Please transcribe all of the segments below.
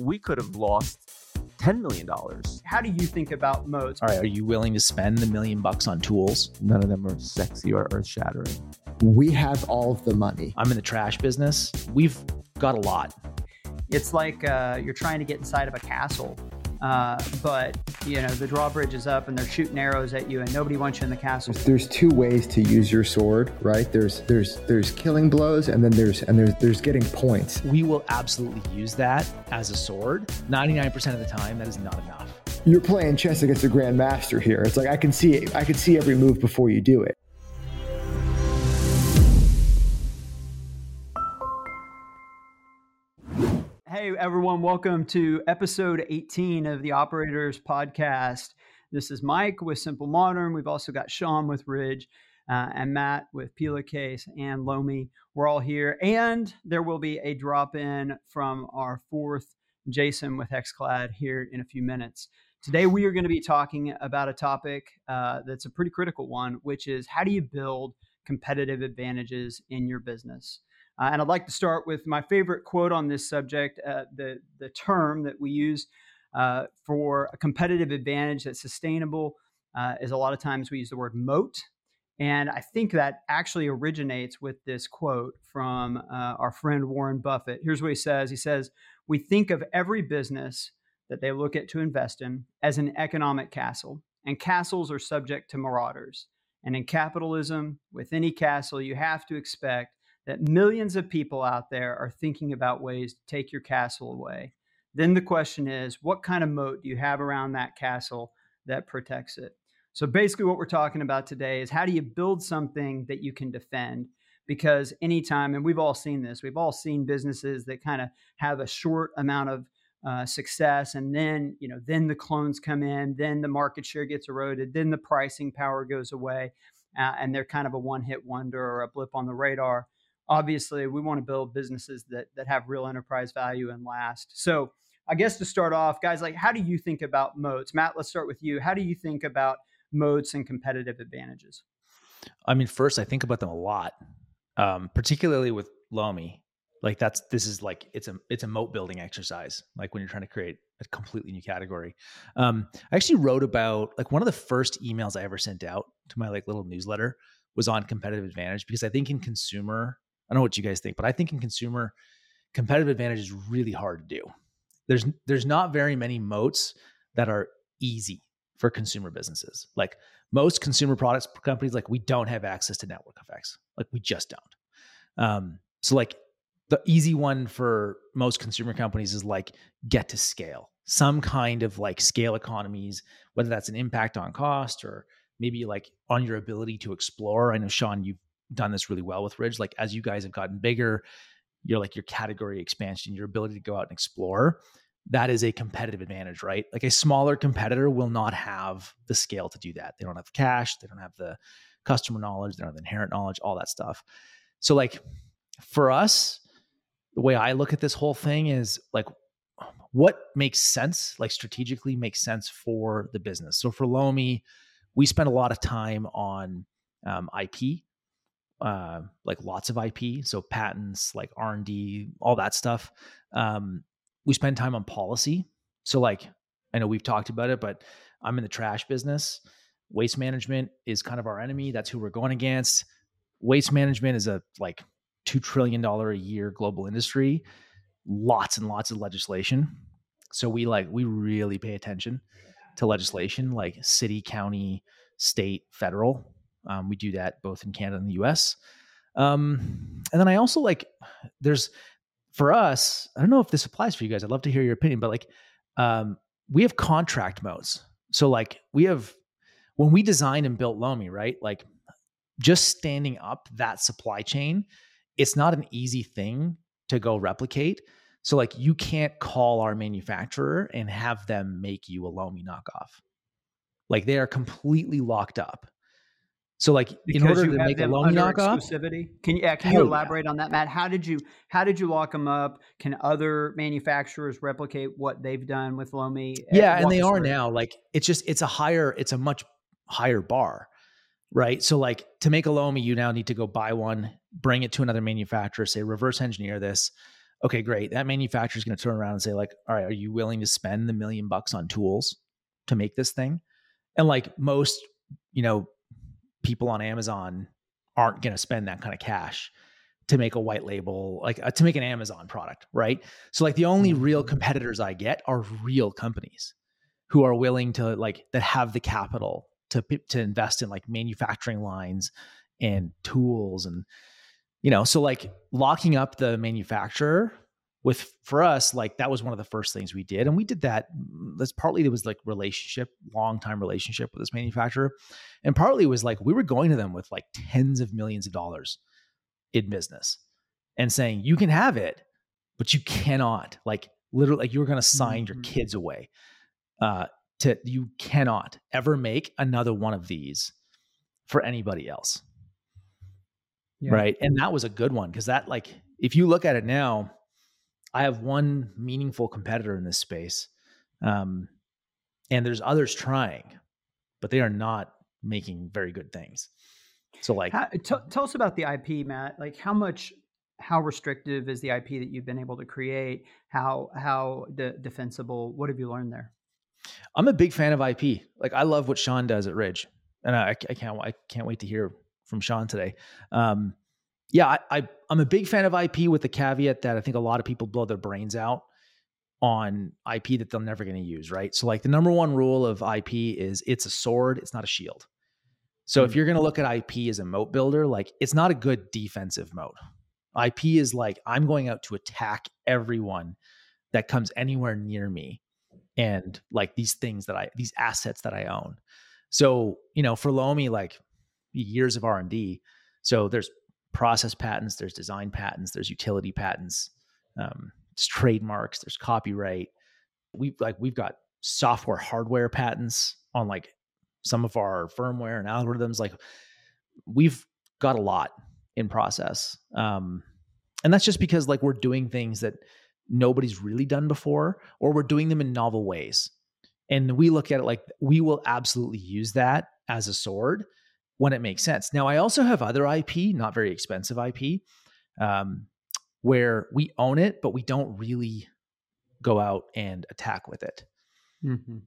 we could have lost $10 million. How do you think about modes? All right, are you willing to spend the $1 million on tools? None of them are sexy or earth-shattering. We have all of the money. I'm in the trash business. We've got a lot. It's like you're trying to get inside of a castle, but you know the drawbridge is up and they're shooting arrows at you and nobody wants you in the castle. There's two ways to use your sword, right? There's killing blows and then there's getting points. We will absolutely use that as a sword. 99% of the time, that is not enough. You're playing chess against a grandmaster here. It's like I can see every move before you do it. Hey, everyone. Welcome to episode 18 of the Operators podcast. This is Mike with Simple Modern. We've also got Sean with Ridge and Matt with Peeler Case and Lomi. We're all here. And there will be a drop in from our fourth, Jason with HexClad, here in a few minutes. Today, we are going to be talking about a topic that's a pretty critical one, which is how do you build competitive advantages in your business? And I'd like to start with my favorite quote on this subject, the term that we use for a competitive advantage that's sustainable is a lot of times we use the word moat. And I think that actually originates with this quote from our friend Warren Buffett. Here's what he says. He says, "We think of every business that they look at to invest in as an economic castle, and castles are subject to marauders. And in capitalism, with any castle, you have to expect that millions of people out there are thinking about ways to take your castle away. Then the question is, what kind of moat do you have around that castle that protects it?" So basically what we're talking about today is how do you build something that you can defend? Because anytime, and we've all seen this, we've all seen businesses that kind of have a short amount of success. And then, then the clones come in, then the market share gets eroded, then the pricing power goes away, and they're kind of a one-hit wonder or a blip on the radar. Obviously, we want to build businesses that have real enterprise value and last. So I guess to start off, guys, how do you think about moats? Matt, let's start with you. How do you think about moats and competitive advantages? I mean, first, I think about them a lot, particularly with Lomi. It's a moat building exercise, like when you're trying to create a completely new category. I actually wrote about one of the first emails I ever sent out to my little newsletter was on competitive advantage, because I think in consumer, I don't know what you guys think, but I think in consumer, competitive advantage is really hard to do. There's not very many moats that are easy for consumer businesses. Like most consumer products companies, we don't have access to network effects. We just don't. So the easy one for most consumer companies is get to scale, some kind of scale economies, whether that's an impact on cost or maybe on your ability to explore. I know, Sean, you've done this really well with Ridge. As you guys have gotten bigger, you're your category expansion, your ability to go out and explore, that is a competitive advantage, right? A smaller competitor will not have the scale to do that. They don't have cash. They don't have the customer knowledge. They don't have the inherent knowledge, all that stuff. So for us, the way I look at this whole thing is what makes sense, strategically makes sense for the business. So for Lomi, we spend a lot of time on IP, lots of IP. So patents, R&D, all that stuff. We spend time on policy. So I know we've talked about it, but I'm in the trash business. Waste management is kind of our enemy. That's who we're going against. Waste management is a $2 trillion a year global industry. Lots and lots of legislation. So we really pay attention to legislation, city, county, state, federal. We do that both in Canada and the US. And then I also for us, I don't know if this applies for you guys. I'd love to hear your opinion, but we have contract modes. So when we designed and built Lomi, right? Just standing up that supply chain, it's not an easy thing to go replicate. So you can't call our manufacturer and have them make you a Lomi knockoff. They are completely locked up. So in order to make a Lomi knockoff, exclusivity. Can you elaborate on that, Matt? How did you lock them up? Can other manufacturers replicate what they've done with Lomi? Yeah, and they are now. It's a much higher bar, right? So to make a Lomi, you now need to go buy one, bring it to another manufacturer, say reverse engineer this. okay, great. That manufacturer's going to turn around and say like, all right, are you willing to spend the $1 million on tools to make this thing? And like most, you know, people on Amazon aren't going to spend that kind of cash to make a white label, like to make an Amazon product. Right. So like the only real competitors I get are real companies who are willing to like, that have the capital to invest in like manufacturing lines and tools and, you know, so like locking up the manufacturer with, for us, like that was one of the first things we did. And we did that. That's partly, there was like relationship, long time relationship with this manufacturer. And partly it was like, we were going to them with like tens of millions of dollars in business and saying, you can have it, but you cannot, like literally, like you were going to sign your kids away, you cannot ever make another one of these for anybody else. Yeah. Right. And that was a good one. Cause that, like, if you look at it now, I have one meaningful competitor in this space. And there's others trying, but they are not making very good things. So like, tell us about the IP, Matt, like how restrictive is the IP that you've been able to create? How defensible, what have you learned there? I'm a big fan of IP. Like I love what Sean does at Ridge and I can't wait to hear from Sean today. I'm a big fan of IP with the caveat that I think a lot of people blow their brains out on IP that they're never going to use, right? So like the number one rule of IP is it's a sword, it's not a shield. So if you're going to look at IP as a moat builder, like it's not a good defensive moat. IP is like, I'm going out to attack everyone that comes anywhere near me and like these assets that I own. So, you know, for Lomi, like years of R&D. So there's process patents, there's design patents, there's utility patents, there's trademarks, there's copyright. We've got software, hardware patents on like some of our firmware and algorithms. Like we've got a lot in process. And that's just because like we're doing things that nobody's really done before, or we're doing them in novel ways. And we look at it like we will absolutely use that as a sword when it makes sense. Now, I also have other IP, not very expensive IP, where we own it, but we don't really go out and attack with it. Mm-hmm.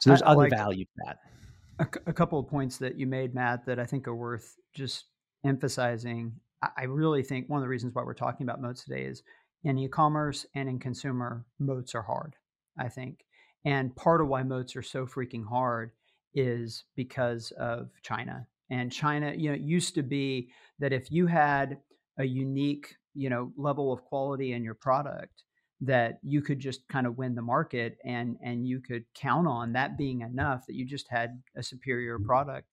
So there's other value to that. A couple of points that you made, Matt, that I think are worth just emphasizing. I really think one of the reasons why we're talking about moats today is in e-commerce and in consumer, moats are hard, I think. And part of why moats are so freaking hard is because of China. And China, you know, it used to be that if you had a unique, you know, level of quality in your product, that you could just kind of win the market and you could count on that being enough that you just had a superior product.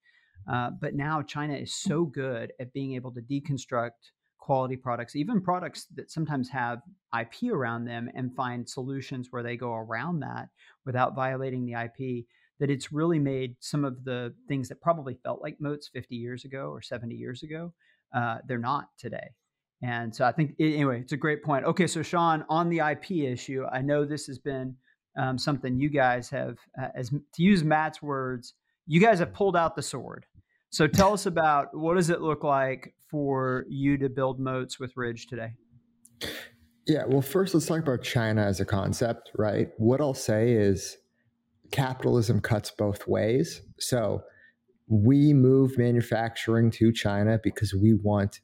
But now China is so good at being able to deconstruct quality products, even products that sometimes have IP around them, and find solutions where they go around that without violating the IP, that it's really made some of the things that probably felt like moats 50 years ago or 70 years ago, they're not today. And so I think, anyway, it's a great point. Okay, so Sean, on the IP issue, I know this has been something you guys have, as to use Matt's words, you guys have pulled out the sword. So tell us about what does it look like for you to build moats with Ridge today? Yeah, well, first let's talk about China as a concept, right? What I'll say is capitalism cuts both ways. So we move manufacturing to China because we want,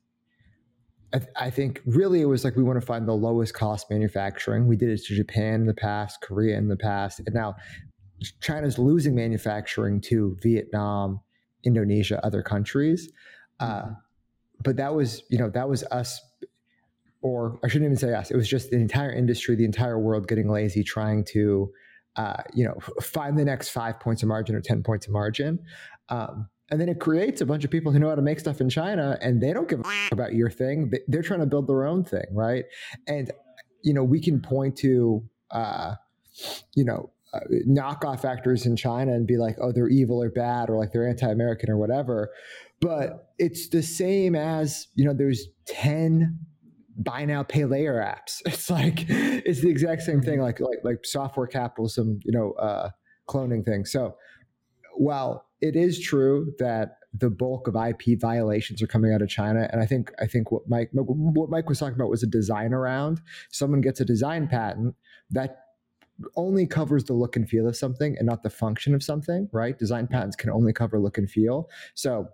I think really it was like we want to find the lowest cost manufacturing. We did it to Japan in the past, Korea in the past, and now China's losing manufacturing to Vietnam, Indonesia, other countries. But that was, you know, that was us, or I shouldn't even say us. It was just the entire industry, the entire world getting lazy, trying to, you know, find the next 5 points of margin or 10 points of margin. And then it creates a bunch of people who know how to make stuff in China, and they don't give a about your thing. They're trying to build their own thing, right? And, you know, we can point to, you know, knockoff factories in China and be like, oh, they're evil or bad, or like they're anti-American or whatever. But it's the same as, you know, there's 10 buy now, pay later apps. It's like, it's the exact same thing, like software capitalism, you know, cloning thing. So while it is true that the bulk of IP violations are coming out of China. And I think what Mike was talking about was a design around. Someone gets a design patent that only covers the look and feel of something and not the function of something, right? Design patents can only cover look and feel. So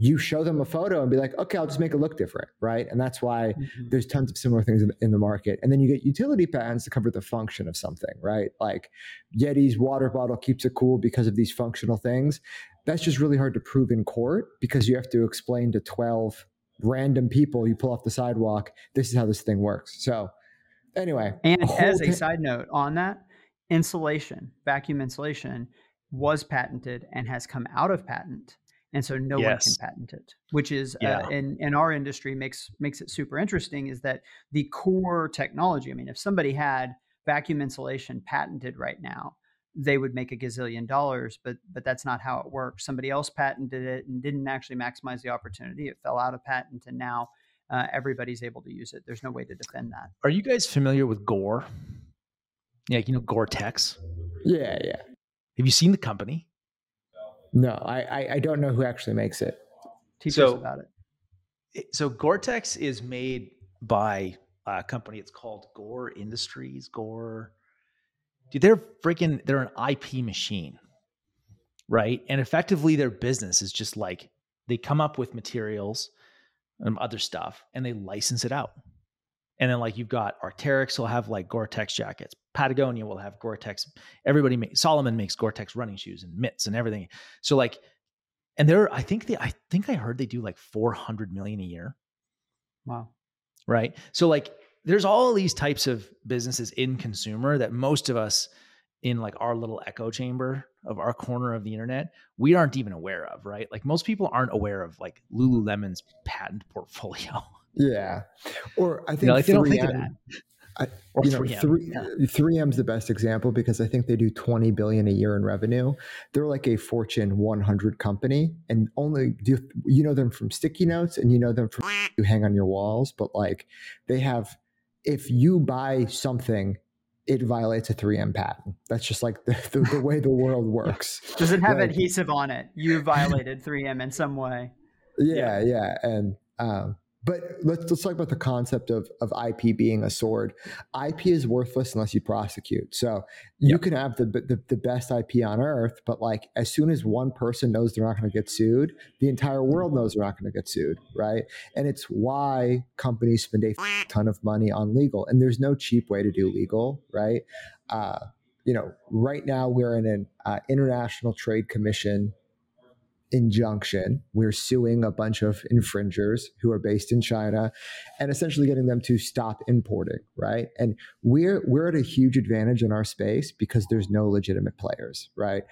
you show them a photo and be like, okay, I'll just make it look different, right? And that's why there's tons of similar things in the market. And then you get utility patents to cover the function of something, right? Like Yeti's water bottle keeps it cool because of these functional things. That's just really hard to prove in court because you have to explain to 12 random people you pull off the sidewalk, this is how this thing works. So anyway. And as a side note on that, insulation, vacuum insulation was patented and has come out of patent. And so no one can patent it, which is in our industry makes it super interesting, is that the core technology, I mean, if somebody had vacuum insulation patented right now, they would make $1 gazillion, but that's not how it works. Somebody else patented it and didn't actually maximize the opportunity. It fell out of patent and now everybody's able to use it. There's no way to defend that. Are you guys familiar with Gore? Yeah, you know, Gore-Tex? Yeah, yeah. Have you seen the company? No, I don't know who actually makes it. Teach us about it. So Gore-Tex is made by a company. It's called Gore Industries. Gore. Dude, they're an IP machine, right? And effectively their business is just like, they come up with materials and other stuff and they license it out. And then like you've got Arc'teryx will have like Gore-Tex jackets. Patagonia will have Gore-Tex. Solomon makes Gore-Tex running shoes and mitts and everything. So like, and I think I heard they do like $400 million a year. Wow. Right. So like, there's all these types of businesses in consumer that most of us in like our little echo chamber of our corner of the internet, we aren't even aware of, right? Like most people aren't aware of like Lululemon's patent portfolio. Yeah. Or I think, you know, like they don't think of that. 3M's the best example because I think they do $20 billion a year in revenue. They're like a Fortune 100 company, and only you know them from sticky notes and you know them from you hang on your walls. But like they have, if you buy something, it violates a 3M patent. That's just like the way the world works. Does it have adhesive on it? You violated 3M in some way. Yeah. And, but let's talk about the concept of IP being a sword. IP is worthless unless you prosecute. So you can have the best IP on earth, but like as soon as one person knows they're not going to get sued, the entire world knows they're not going to get sued, right? And it's why companies spend a ton of money on legal, and there's no cheap way to do legal, right? You know, right now we're in an International Trade Commission injunction. We're suing a bunch of infringers who are based in China and essentially getting them to stop importing, right? And we're at a huge advantage in our space because there's no legitimate players, right?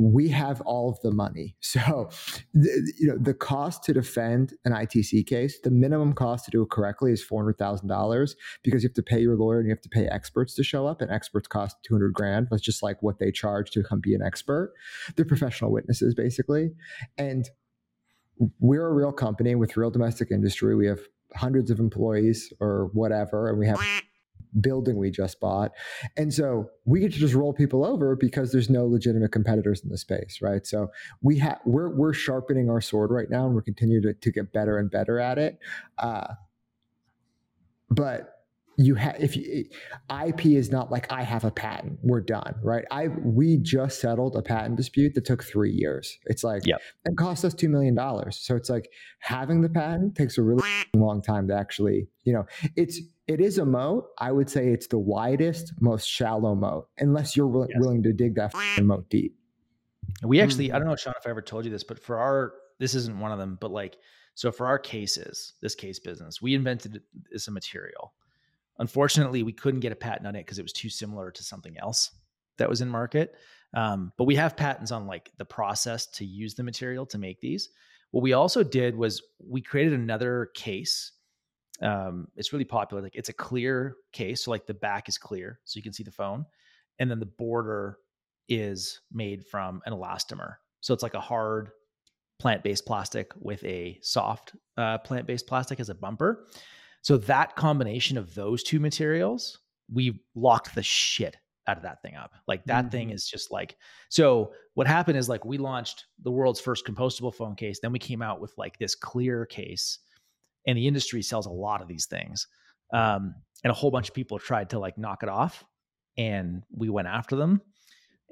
We have all of the money. So the cost to defend an ITC case, the minimum cost to do it correctly is $400,000 because you have to pay your lawyer and you have to pay experts to show up, and experts cost $200,000. That's just like what they charge to come be an expert. They're professional witnesses basically. And we're a real company with real domestic industry. We have hundreds of employees or whatever, and we have building we just bought. And so we get to just roll people over because there's no legitimate competitors in the space, right? So we're sharpening our sword right now, and we're continuing to get better and better at it. But IP is not like I have a patent, we're done, right? We just settled a patent dispute that took 3 years. It's like, and cost us $2 million. So it's like having the patent takes a really long time to actually, you know, it is a moat. I would say it's the widest, most shallow moat, unless you're willing to dig that moat deep. We actually, I don't know, Sean, if I ever told you this, but this isn't one of them, but like, so for our cases, this case business, we invented this material. Unfortunately, we couldn't get a patent on it because it was too similar to something else that was in market. But we have patents on like the process to use the material to make these. What we also did was we created another case. It's really popular. Like it's a clear case. So like the back is clear so you can see the phone. And then the border is made from an elastomer. So it's like a hard plant-based plastic with a soft plant-based plastic as a bumper. So that combination of those two materials, we locked the shit out of that thing up. Like that thing is just like, so what happened is like we launched the world's first compostable phone case. Then we came out with like this clear case, and the industry sells a lot of these things. And a whole bunch of people tried to like knock it off, and we went after them,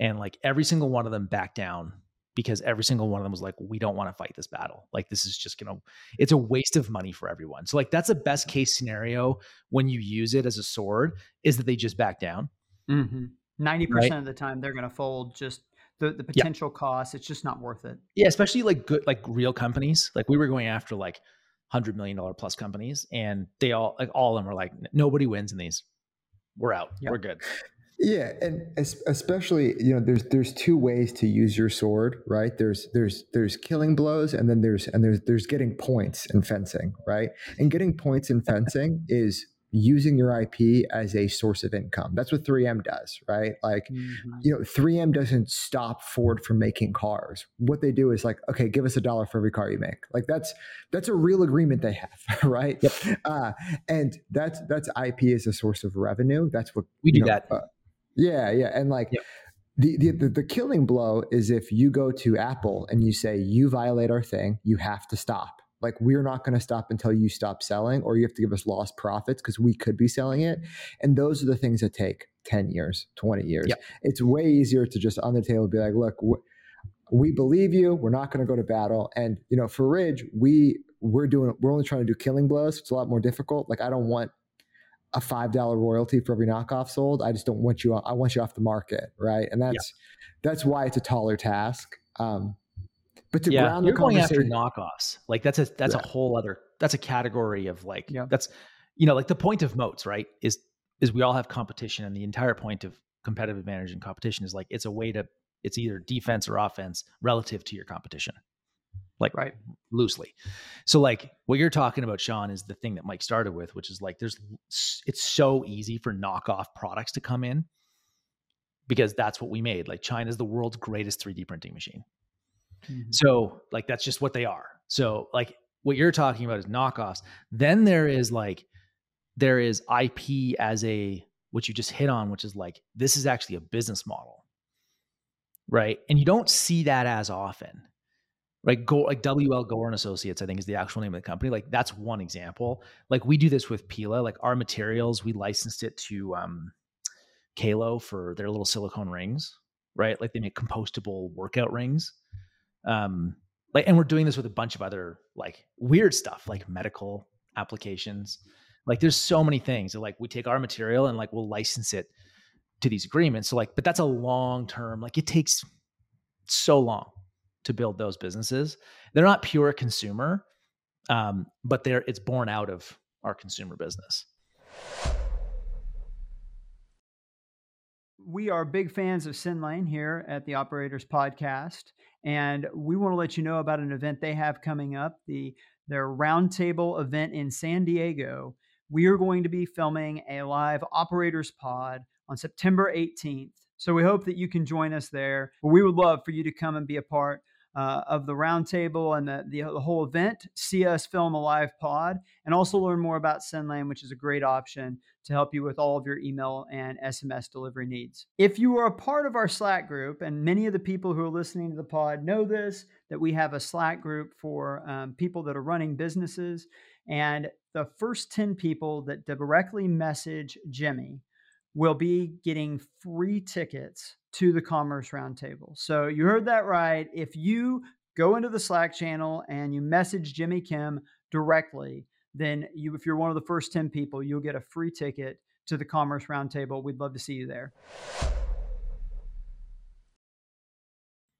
and like every single one of them backed down, because every single one of them was like, we don't want to fight this battle. Like this is just gonna, it's a waste of money for everyone. So like that's the best case scenario when you use it as a sword, is that they just back down. 90% right? of the time they're going to fold. Just the potential cost, it's just not worth it. Yeah, especially like good, like real companies. Like we were going after like $100 million plus companies, and they all, like all of them were like, nobody wins in these. We're out. Yep. We're good. Yeah, and especially, you know, there's two ways to use your sword, right? There's killing blows, and then there's getting points in fencing, right? And getting points in fencing is using your IP as a source of income. That's what 3M does, right? Like, you know, 3M doesn't stop Ford from making cars. What they do is like, okay, give us $1 for every car you make. Like that's a real agreement they have, right? Yep. And that's IP as a source of revenue. That's what we do, you know, that. And like the killing blow is if you go to Apple and you say, you violate our thing, you have to stop. Like, we're not going to stop until you stop selling, or you have to give us lost profits because we could be selling it. And those are the things that take 10 years, 20 years. Yep. It's way easier to just on the table be like, look, we believe you. We're not going to go to battle. And, you know, for Ridge, we're only trying to do killing blows. It's a lot more difficult. Like, I don't want a $5 royalty for every knockoff sold. I just don't want you. I want you off the market. Right. And that's why it's a taller task. But to ground you're going after knockoffs. Like that's a whole other, that's a category of like, that's, you know, like the point of moats, right? Is we all have competition, and the entire point of competitive advantage and competition is like, it's a way to, it's either defense or offense relative to your competition, like right loosely. So like what you're talking about, Sean, is the thing that Mike started with, which is like, it's so easy for knockoff products to come in, because that's what we made. Like China's the world's greatest 3D printing machine. So like, that's just what they are. So like what you're talking about is knockoffs. Then there is IP as a, what you just hit on, which is like, this is actually a business model. Right. And you don't see that as often, right? Like WL Gore and Associates, I think is the actual name of the company. Like that's one example. Like we do this with Pela, like our materials, we licensed it to, Kalo for their little silicone rings, right? Like they make compostable workout rings. Like, and we're doing this with a bunch of other like weird stuff, like medical applications. Like there's so many things that like we take our material and like we'll license it to these agreements. So like, but that's a long term, like it takes so long to build those businesses. They're not pure consumer, but it's born out of our consumer business. We are big fans of Sendlane here at the Operators Podcast. And we want to let you know about an event they have coming up, their roundtable event in San Diego. We are going to be filming a live Operators Pod on September 18th. So we hope that you can join us there. We would love for you to come and be a part of the roundtable and the whole event. See us film a live pod and also learn more about Sendlane, which is a great option to help you with all of your email and SMS delivery needs. If you are a part of our Slack group, and many of the people who are listening to the pod know this, that we have a Slack group for people that are running businesses. And the first 10 people that directly message Jimmy will be getting free tickets to the Commerce Roundtable. So you heard that right. If you go into the Slack channel and you message Jimmy Kim directly, then if you're one of the first 10 people, you'll get a free ticket to the Commerce Roundtable. We'd love to see you there.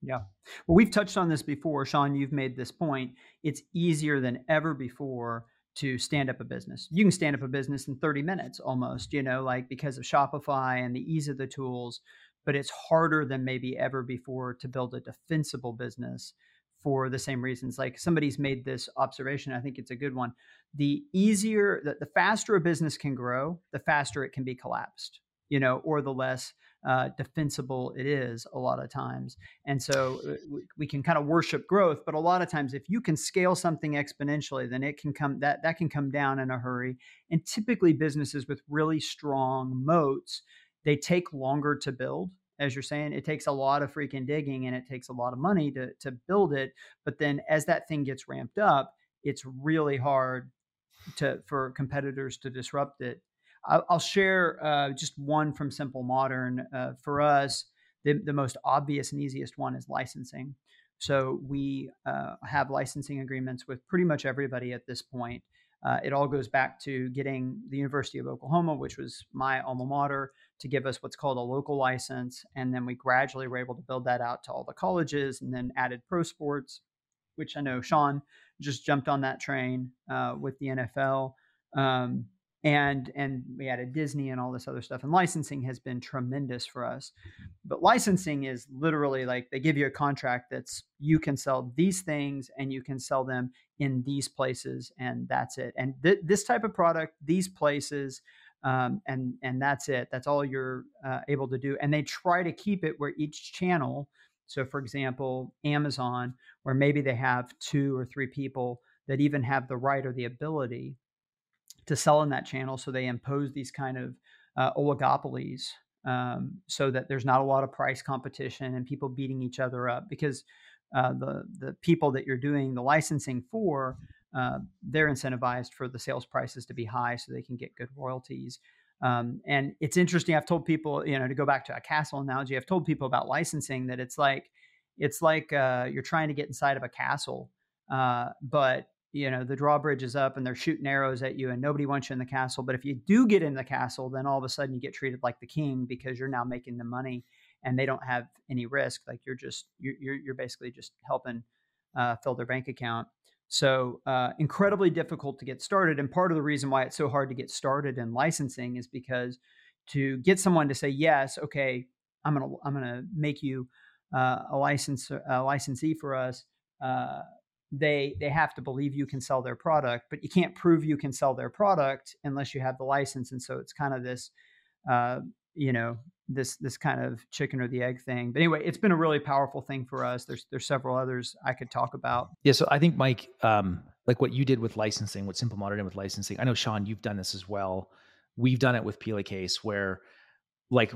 Yeah. Well, we've touched on this before. Sean, you've made this point. It's easier than ever before to stand up a business. You can stand up a business in 30 minutes almost, you know, like because of Shopify and the ease of the tools, but it's harder than maybe ever before to build a defensible business. For the same reasons, like somebody's made this observation, I think it's a good one. The faster a business can grow, the faster it can be collapsed, you know, or the less defensible it is a lot of times. And so we can kind of worship growth, but a lot of times if you can scale something exponentially, then it can come, that can come down in a hurry. And typically businesses with really strong moats, They take longer to build. As you're saying, it takes a lot of freaking digging and it takes a lot of money to build it. But then as that thing gets ramped up, it's really hard for competitors to disrupt it. I'll share just one from Simple Modern. For us, the most obvious and easiest one is licensing. So we have licensing agreements with pretty much everybody at this point. It all goes back to getting the University of Oklahoma, which was my alma mater, to give us what's called a local license. And then we gradually were able to build that out to all the colleges and then added pro sports, which I know Sean just jumped on that train with the NFL. And we added Disney and all this other stuff. And licensing has been tremendous for us. But licensing is literally like they give you a contract that's you can sell these things and you can sell them in these places and that's it. And this type of product, these places, and that's it. That's all you're able to do. And they try to keep it where each channel. So for example, Amazon, where maybe they have 2 or 3 people that even have the right or the ability to sell in that channel. So they impose these kind of oligopolies so that there's not a lot of price competition and people beating each other up because the people that you're doing the licensing for, they're incentivized for the sales prices to be high so they can get good royalties. And it's interesting. I've told people, to go back to a castle analogy, I've told people about licensing that it's like you're trying to get inside of a castle, but the drawbridge is up and they're shooting arrows at you and nobody wants you in the castle. But if you do get in the castle, then all of a sudden you get treated like the king because you're now making the money and they don't have any risk. Like you're basically just helping fill their bank account. So incredibly difficult to get started. And part of the reason why it's so hard to get started in licensing is because to get someone to say, yes, okay, I'm going to make you a licensee for us. They have to believe you can sell their product, but you can't prove you can sell their product unless you have the license. And so it's kind of this, this kind of chicken or the egg thing. But anyway, it's been a really powerful thing for us. There's several others I could talk about. Yeah. So I think, Mike, like what you did with licensing, what Simple Modern did with licensing, I know, Sean, you've done this as well. We've done it with Pela Case where like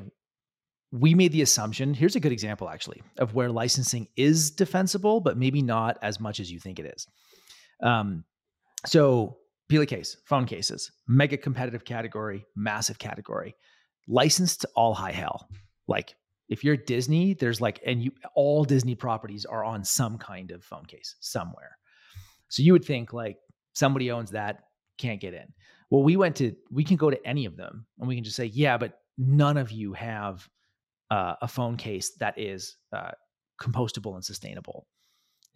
we made the assumption, here's a good example actually of where licensing is defensible, but maybe not as much as you think it is. So Pela Case, phone cases, mega competitive category, massive category, licensed to all high hell. Like if you're Disney, there's like, and you, all Disney properties are on some kind of phone case somewhere. So you would think like somebody owns that, can't get in. Well, we can go to any of them and we can just say, yeah, but none of you have a phone case that is compostable and sustainable,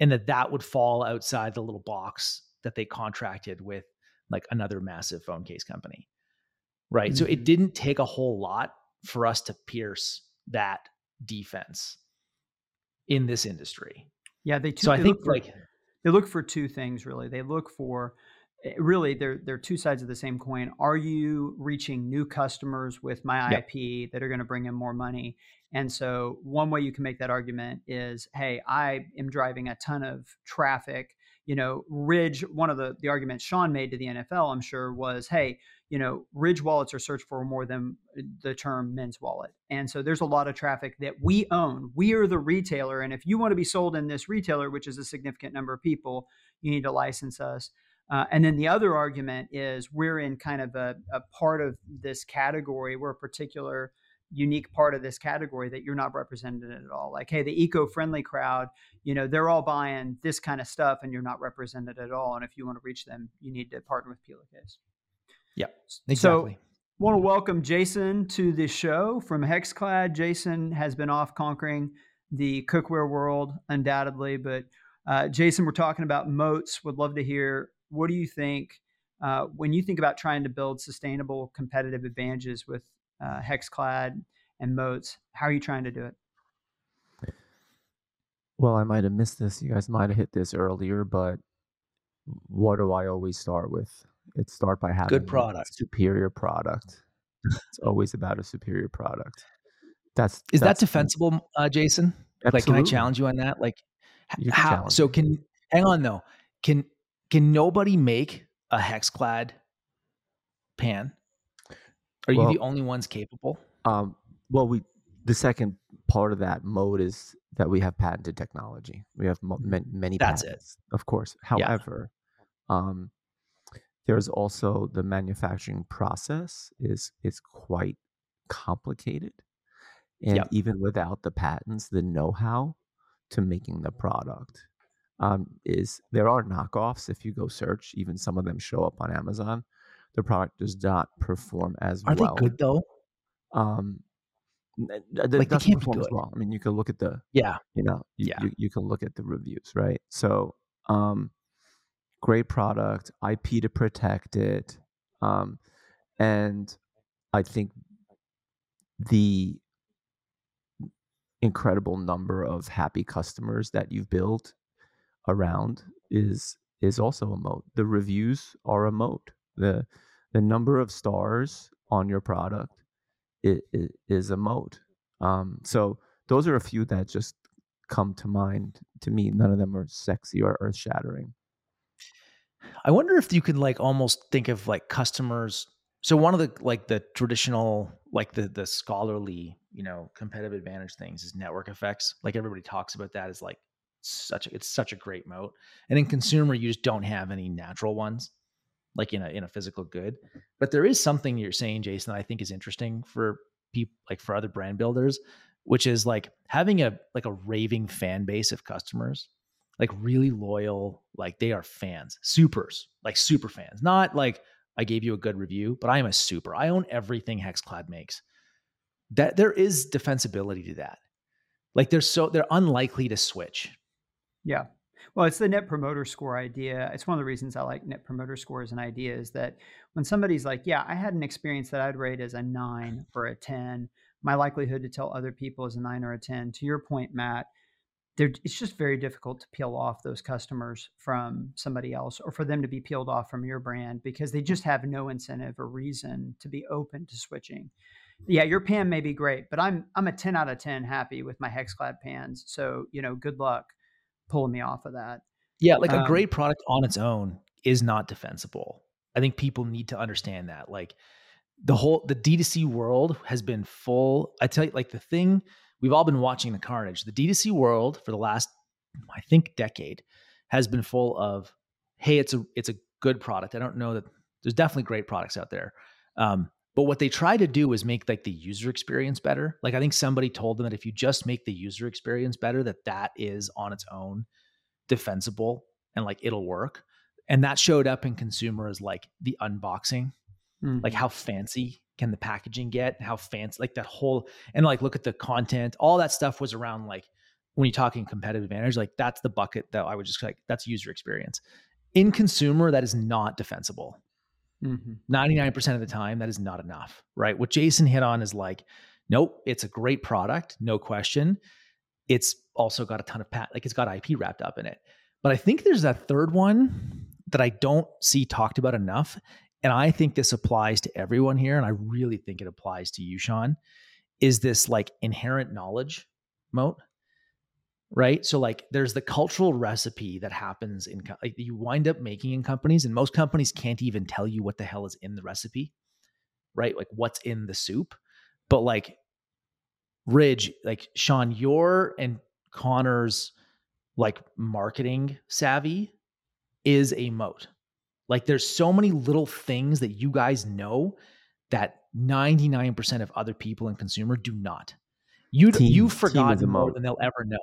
and that would fall outside the little box that they contracted with like another massive phone case company, right? Mm-hmm. So it didn't take a whole lot for us to pierce that defense in this industry. Yeah, they look for two things really. They look for really they're two sides of the same coin. Are you reaching new customers with my IP that are going to bring in more money? And so one way you can make that argument is, hey, I am driving a ton of traffic. Ridge, one of the arguments Sean made to the NFL, I'm sure, was, hey, Ridge wallets are searched for more than the term men's wallet. And so there's a lot of traffic that we own. We are the retailer. And if you want to be sold in this retailer, which is a significant number of people, you need to license us. And then the other argument is we're in kind of a part of this category. We're a particular unique part of this category that you're not represented in at all. Like, hey, the eco-friendly crowd, they're all buying this kind of stuff and you're not represented at all. And if you want to reach them, you need to partner with Pela Case. Yeah, exactly. So I want to welcome Jason to the show from HexClad. Jason has been off conquering the cookware world undoubtedly, but Jason, we're talking about moats. Would love to hear, what do you think when you think about trying to build sustainable competitive advantages with HexClad and moats? How are you trying to do it? Well, I might have missed this. You guys might have hit this earlier, but what do I always start with? It's start by having good product, superior product. It's always about a superior product. Is that defensible, Jason? Absolutely. Like, can I challenge you on that? Like, how? So hang on though. Can nobody make a HexClad pan? Are you the only ones capable? Well, the second part of that mode is that we have patented technology. We have many patents. That's it. Of course. However, there's also the manufacturing process is quite complicated. And even without the patents, the know-how to making the product is there are knockoffs. If you go search, even some of them show up on Amazon. The product does not perform as well. Are they good though? They can't perform as well. I mean, you can look at the you can look at the reviews, right? So, great product, IP to protect it, and I think the incredible number of happy customers that you've built around is also a moat. The reviews are a moat. The number of stars on your product is a moat. So those are a few that just come to mind to me. None of them are sexy or earth shattering. I wonder if you can almost think of customers. So one of the traditional, the scholarly, competitive advantage things is network effects. Everybody talks about that as it's such a great moat. And in consumer, you just don't have any natural ones, in a physical good. But there is something you're saying, Jason, that I think is interesting for people, for other brand builders, which is having a raving fan base of customers, really loyal, they are fans, supers, super fans, not I gave you a good review, but I am a super. I own everything HexClad makes. That there is defensibility to that. They're unlikely to switch. Yeah. Well, it's the net promoter score idea. It's one of the reasons I like net promoter scores and ideas, that when somebody's I had an experience that I'd rate as a 9 or a 10, my likelihood to tell other people is a 9 or a 10. To your point, Matt, it's just very difficult to peel off those customers from somebody else, or for them to be peeled off from your brand, because they just have no incentive or reason to be open to switching. Yeah, your pan may be great, but I'm a 10 out of 10 happy with my HexClad pans. So, good luck pulling me off of that. Yeah, a great product on its own is not defensible. I think people need to understand that. The DTC world has been full. I tell you, the thing, we've all been watching the carnage. The DTC world for the last, I think, decade has been full of, hey, it's a good product. I don't know that there's definitely great products out there. But what they try to do is make the user experience better. I think somebody told them that if you just make the user experience better, that is on its own defensible and it'll work. And that showed up in consumer as the unboxing, how fancy can the packaging get? How fancy, that whole, and look at the content, all that stuff was around, when you're talking competitive advantage, that's the bucket that I would just that's user experience. In consumer, that is not defensible. Mm-hmm. 99% of the time, that is not enough, right? What Jason hit on is nope, it's a great product, no question. It's also got a ton of it's got IP wrapped up in it. But I think there's that third one that I don't see talked about enough. And I think this applies to everyone here, and I really think it applies to you, Sean, is this inherent knowledge moat, right? So there's the cultural recipe that happens in you wind up making in companies, and most companies can't even tell you what the hell is in the recipe, right? What's in the soup. But Ridge, Sean, your and Connor's marketing savvy is a moat. There's so many little things that you guys know that 99% of other people and consumer do not. You've forgotten more than they'll ever know.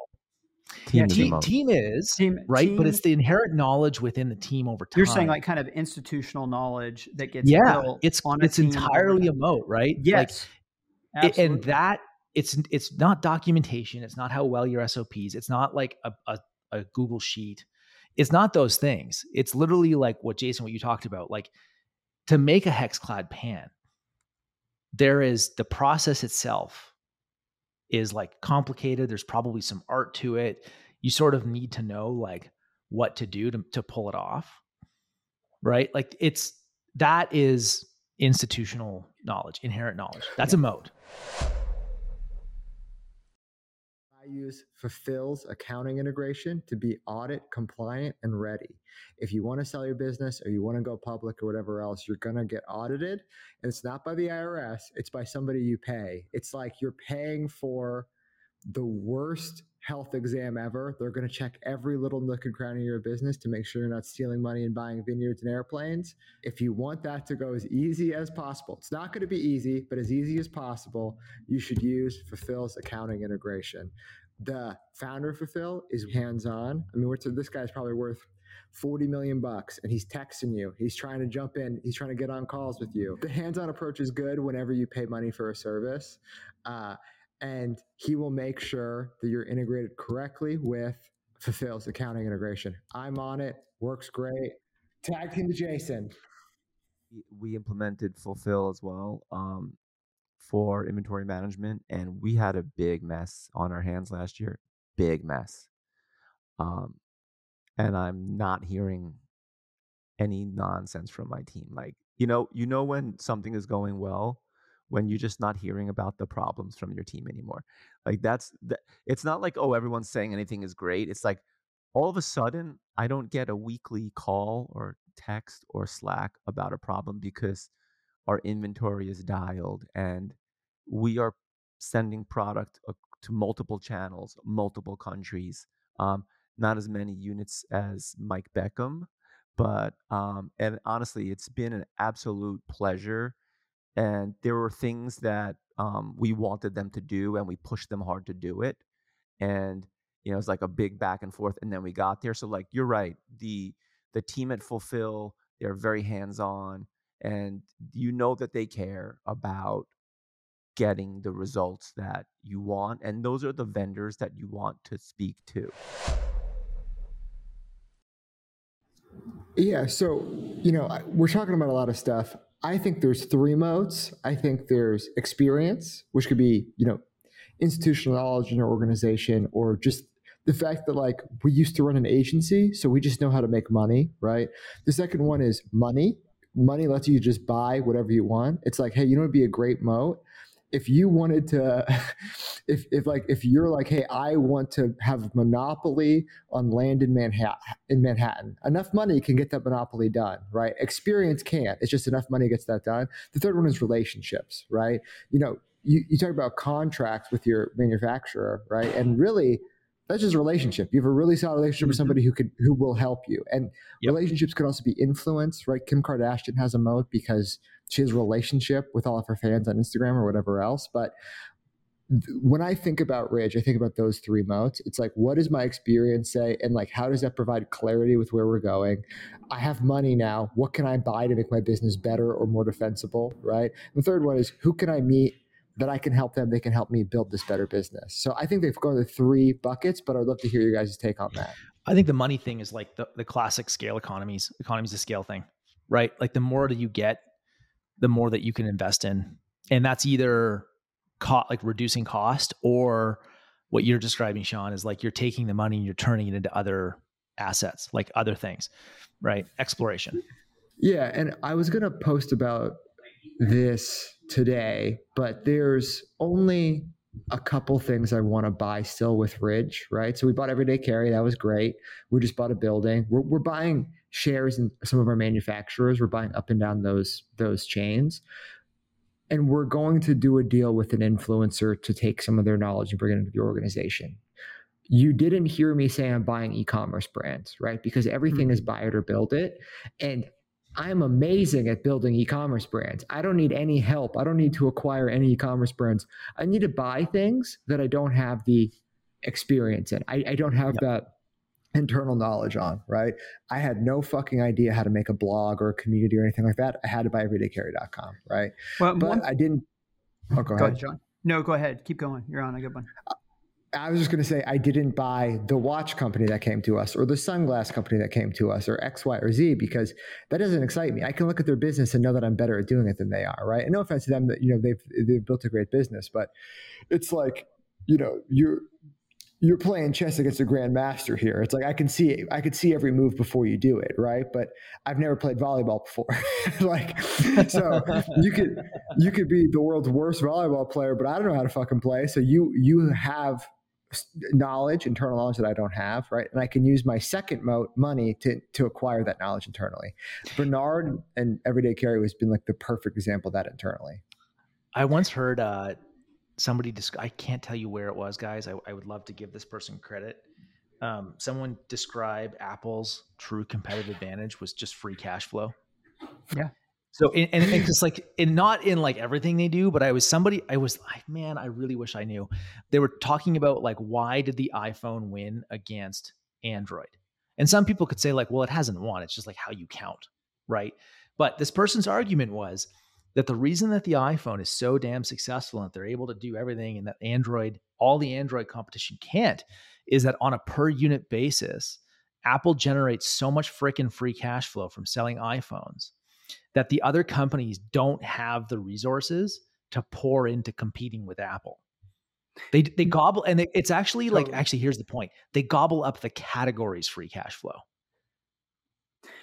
Team is, right? But it's the inherent knowledge within the team over time. You're saying kind of institutional knowledge that gets built. It's entirely a moat, right? Yes. And that it's not documentation. It's not how well your SOPs. It's not a Google sheet. It's not those things. It's literally what Jason, what you talked about, to make a HexClad pan, there is the process itself is complicated. There's probably some art to it. You sort of need to know what to do to pull it off. Right. That is institutional knowledge, inherent knowledge. That's a moat. use Fulfill's accounting integration to be audit compliant and ready. If you want to sell your business or you want to go public or whatever else, you're going to get audited. And it's not by the IRS. It's by somebody you pay. It's like you're paying for the worst health exam ever. They're going to check every little nook and cranny of your business to make sure you're not stealing money and buying vineyards and airplanes. If you want that to go as easy as possible, it's not going to be easy, but as easy as possible, you should use Fulfill's accounting integration. The founder of Fulfill is hands-on. I mean, this guy's probably worth $40 million, and he's texting you. He's trying to jump in. He's trying to get on calls with you. The hands-on approach is good whenever you pay money for a service. And he will make sure that you're integrated correctly with Fulfill's accounting integration. I'm on it. Works great. Tag team to Jason. We implemented Fulfill as well for inventory management. And we had a big mess on our hands last year. Big mess. And I'm not hearing any nonsense from my team. Like, you know when something is going well, when you're just not hearing about the problems from your team anymore. Like it's not like, oh, everyone's saying anything is great. It's like all of a sudden I don't get a weekly call or text or Slack about a problem because our inventory is dialed and we are sending product to multiple channels, multiple countries, not as many units as Mike Beckham, but, and honestly, it's been an absolute pleasure. And there were things that we wanted them to do, and we pushed them hard to do it. And it's like a big back and forth, and then we got there. So like you're right, the team at Fulfill, they're very hands-on, and that they care about getting the results that you want, and those are the vendors that you want to speak to. Yeah, so we're talking about a lot of stuff. I think there's three modes. I think there's experience, which could be, institutional knowledge in your organization, or just the fact that like we used to run an agency, so we just know how to make money, right? The second one is money. Money lets you just buy whatever you want. It's like, hey, it'd be a great moat. If you wanted to, if you're like, hey, I want to have monopoly on land in Manhattan, enough money can get that monopoly done, right? Experience can't. It's just enough money gets that done. The third one is relationships, right? You talk about contracts with your manufacturer, right? And really, that's just a relationship. You have a really solid relationship with somebody who will help you. And relationships could also be influence, right? Kim Kardashian has a moat because she has a relationship with all of her fans on Instagram or whatever else. But when I think about Ridge, I think about those three moats. It's like, what does my experience say? And like, how does that provide clarity with where we're going? I have money now. What can I buy to make my business better or more defensible, right? And the third one is, who can I meet that I can help them, they can help me build this better business? So I think they've gone to three buckets, but I'd love to hear your guys' take on that. I think the money thing is like the classic scale economies of scale thing, right? Like the more that you get, the more that you can invest in. And that's either like reducing cost, or what you're describing, Sean, is like you're taking the money and you're turning it into other assets, like other things, right? Exploration. Yeah. And I was going to post about this today, but there's only a couple things I want to buy still with Ridge, right? So we bought Everyday Carry. That was great. We just bought a building. We're buying shares in some of our manufacturers. We're buying up and down those chains. And we're going to do a deal with an influencer to take some of their knowledge and bring it into the organization. You didn't hear me say I'm buying e-commerce brands, right? Because everything is buy it or build it. And I'm amazing at building e-commerce brands. I don't need any help. I don't need to acquire any e-commerce brands. I need to buy things that I don't have the experience in. I don't have that internal knowledge on, right? I had no fucking idea how to make a blog or a community or anything like that. I had to buy everydaycarry.com, right? Well, I didn't... Oh, go ahead, John. No, go ahead. Keep going. You're on a good one. I was just going to say, I didn't buy the watch company that came to us, or the sunglass company that came to us, or X, Y, or Z, because that doesn't excite me. I can look at their business and know that I'm better at doing it than they are, right? And no offense to them, that they've built a great business, but it's like you're playing chess against a grandmaster here. It's like I could see every move before you do it, right? But I've never played volleyball before. So you could be the world's worst volleyball player, but I don't know how to fucking play. So you have knowledge, internal knowledge that I don't have, right? And I can use my second money to acquire that knowledge internally. Bernard and Everyday Carry has been like the perfect example of that internally. I once heard somebody, I can't tell you where it was, guys. I would love to give this person credit. Someone described Apple's true competitive advantage was just free cash flow. Yeah. So, and just like, and not in like everything they do, but I was like, man, I really wish I knew. They were talking about like, why did the iPhone win against Android? And some people could say like, well, it hasn't won. It's just like how you count, right? But this person's argument was that the reason that the iPhone is so damn successful and that they're able to do everything and that Android, all the Android competition can't, is that on a per unit basis, Apple generates so much frickin' free cash flow from selling iPhones that the other companies don't have the resources to pour into competing with Apple. They gobble, and it's actually like, actually, here's the point. They gobble up the category's free cash flow.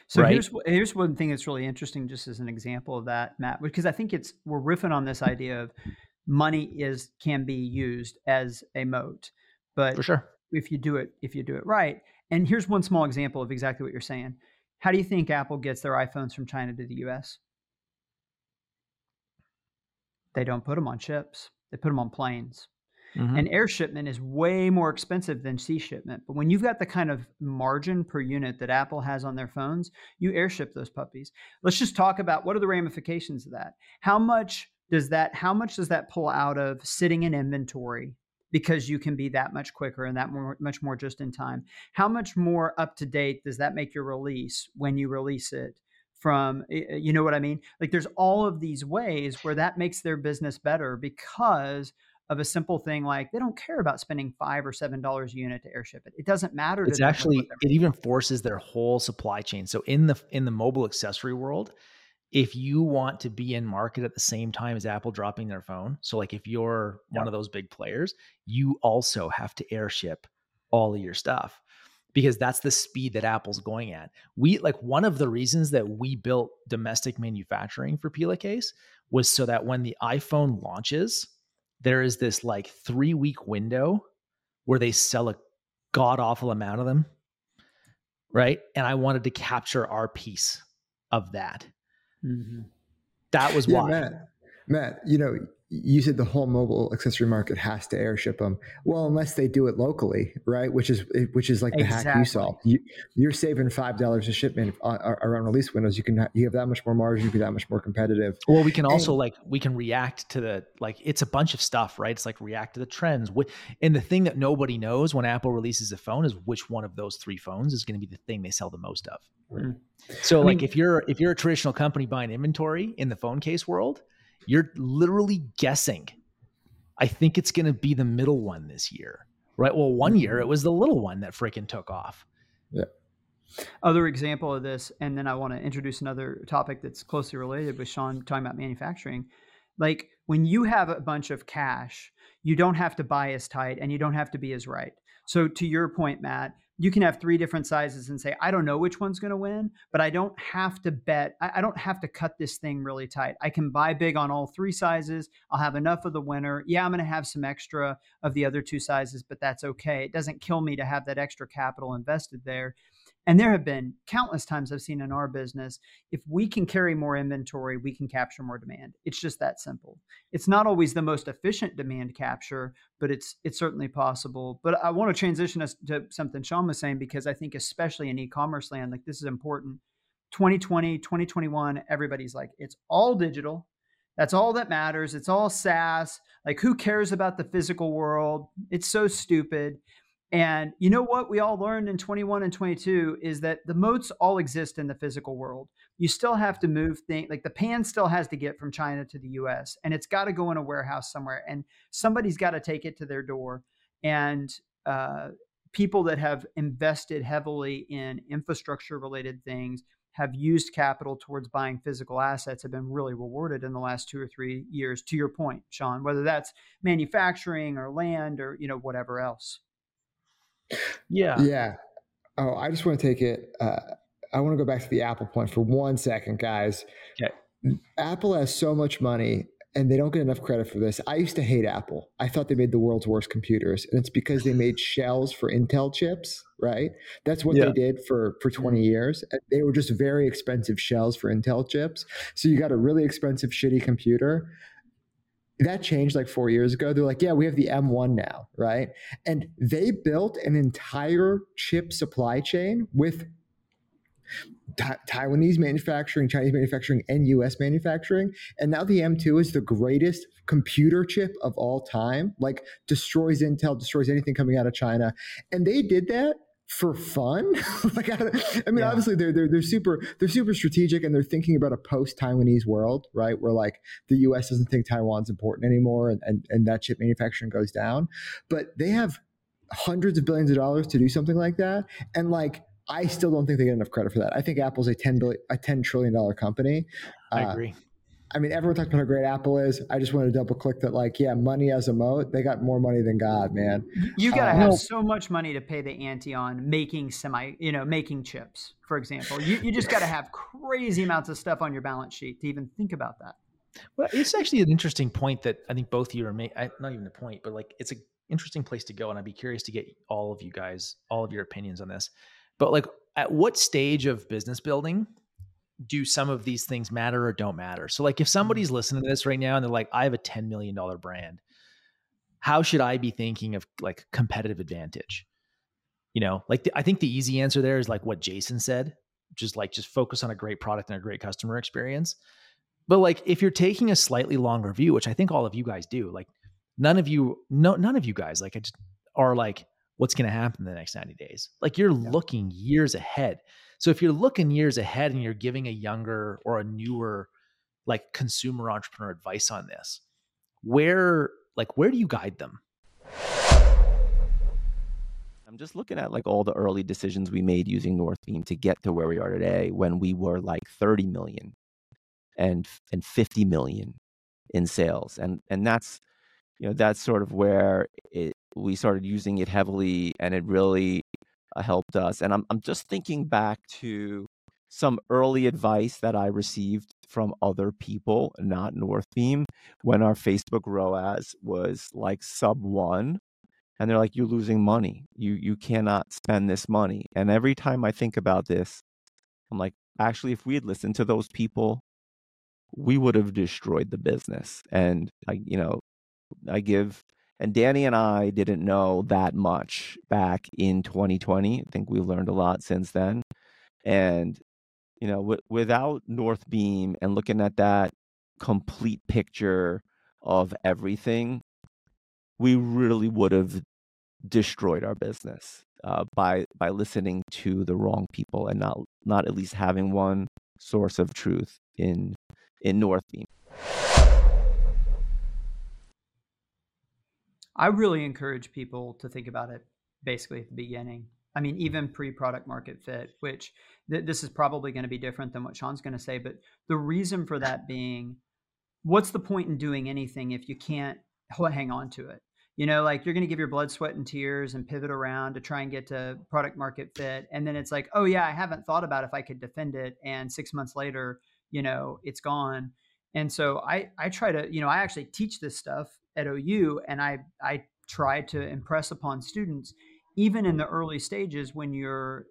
So right? here's one thing that's really interesting, just as an example of that, Matt, because I think we're riffing on this idea of money can be used as a moat, but for sure, if you do it right. And here's one small example of exactly what you're saying. How do you think Apple gets their iPhones from China to the US? They don't put them on ships. They put them on planes. Mm-hmm. And air shipment is way more expensive than sea shipment. But when you've got the kind of margin per unit that Apple has on their phones, you airship those puppies. Let's just talk about what are the ramifications of that. How much does that pull out of sitting in inventory? Because you can be that much quicker and much more just in time. How much more up to date does that make your release when you release it from, you know what I mean? Like there's all of these ways where that makes their business better because of a simple thing like they don't care about spending $5 or $7 a unit to airship it. It doesn't matter. It's actually, it even forces their whole supply chain. So in the mobile accessory world, if you want to be in market at the same time as Apple dropping their phone, so like if you're one of those big players, you also have to airship all of your stuff because that's the speed that Apple's going at. We like one of the reasons that we built domestic manufacturing for Pela Case was so that when the iPhone launches, there is this like 3-week window where they sell a god awful amount of them, right? And I wanted to capture our piece of that. Mm-hmm. That was why. Matt, you know, you said the whole mobile accessory market has to airship them. Well, unless they do it locally, right? Which is like exactly. The hack you saw. You're saving $5 a shipment around release windows. You have that much more margin. You can be that much more competitive. Well, we can also we can react to the it's a bunch of stuff, right? It's like react to the trends. And the thing that nobody knows when Apple releases a phone is which one of those three phones is going to be the thing they sell the most of. Mm-hmm. So if you're a traditional company buying inventory in the phone case world, you're literally guessing. I think it's going to be the middle one this year, right? Well, one year it was the little one that freaking took off. Yeah. Other example of this, and then I want to introduce another topic that's closely related with Sean talking about manufacturing. Like when you have a bunch of cash, you don't have to buy as tight and you don't have to be as right. So to your point, Matt, you can have 3 different sizes and say, I don't know which one's going to win, but I don't have to bet. I don't have to cut this thing really tight. I can buy big on all 3 sizes. I'll have enough of the winner. Yeah, I'm going to have some extra of the other 2 sizes, but that's okay. It doesn't kill me to have that extra capital invested there. And there have been countless times I've seen in our business, if we can carry more inventory, we can capture more demand. It's just that simple. It's not always the most efficient demand capture, but it's certainly possible. But I want to transition us to something Sean was saying, because I think especially in e-commerce land, like this is important. 2020, 2021, everybody's like, it's all digital. That's all that matters. It's all SaaS. Like who cares about the physical world? It's so stupid. And you know what we all learned in 21 and 22 is that the moats all exist in the physical world. You still have to move things, like the pan still has to get from China to the US, and it's got to go in a warehouse somewhere, and somebody's got to take it to their door. And people that have invested heavily in infrastructure related things, have used capital towards buying physical assets, have been really rewarded in the last 2 or 3 years, to your point, Sean, whether that's manufacturing or land or, you know, whatever else. Yeah. Oh, I just want to take it. I want to go back to the Apple point for 1 second, guys. Okay. Apple has so much money And they don't get enough credit for this. I used to hate Apple. I thought they made the world's worst computers. And it's because they made shells for Intel chips, right? That's what they did for 20 years. And they were just very expensive shells for Intel chips. So you got a really expensive, shitty computer. That changed like 4 years ago. They're like, yeah, we have the M1 now, right? And they built an entire chip supply chain with Taiwanese manufacturing, Chinese manufacturing, and U.S. manufacturing. And now the M2 is the greatest computer chip of all time, like destroys Intel, destroys anything coming out of China. And they did that for fun. Like, I mean, obviously they're super strategic, and they're thinking about a post-Taiwanese world, right? Where like the U.S. doesn't think Taiwan's important anymore, and that chip manufacturing goes down. But they have hundreds of billions of dollars to do something like that. And like, I still don't think they get enough credit for that. I think Apple's a $10 trillion company. I agree. I mean, everyone talks about how great Apple is. I just want to double click that, like, yeah, money as a moat. They got more money than God, man. You got to have so much money to pay the ante on making making chips, for example. You just got to have crazy amounts of stuff on your balance sheet to even think about that. Well, it's actually an interesting point that I think both of you are making. Not even the point, but like, it's an interesting place to go. And I'd be curious to get all of you guys, all of your opinions on this. But like, at what stage of business building do some of these things matter or don't matter? So like, if somebody's listening to this right now and they're like, I have a $10 million brand, how should I be thinking of like competitive advantage? You know, like I think the easy answer there is like what Jason said, just like, just focus on a great product and a great customer experience. But like, if you're taking a slightly longer view, which I think all of you guys do, like none of you guys, like I just are like, what's going to happen in the next 90 days? Like you're looking years ahead. So if you're looking years ahead and you're giving a younger or a newer like consumer entrepreneur advice on this, where do you guide them? I'm just looking at like all the early decisions we made using Northbeam to get to where we are today when we were like 30 million and 50 million in sales. And that's, you know, that's sort of where we started using it heavily, and it really helped us. And I'm just thinking back to some early advice that I received from other people, not Northbeam, when our Facebook ROAS was like sub 1, and they're like, you're losing money. You cannot spend this money. And every time I think about this, I'm like, actually, if we had listened to those people, we would have destroyed the business. And And Danny and I didn't know that much back in 2020. I think we've learned a lot since then. And, you know, without Northbeam and looking at that complete picture of everything, we really would have destroyed our business by listening to the wrong people and not at least having one source of truth in Northbeam. I really encourage people to think about it basically at the beginning. I mean, even pre-product market fit, which this is probably going to be different than what Sean's going to say, but the reason for that being, what's the point in doing anything if you can't hang on to it? You know, like you're going to give your blood, sweat, and tears and pivot around to try and get to product market fit. And then it's like, oh yeah, I haven't thought about if I could defend it. And 6 months later, you know, it's gone. And so I try to, you know, I actually teach this stuff at OU, and I try to impress upon students, even in the early stages when you're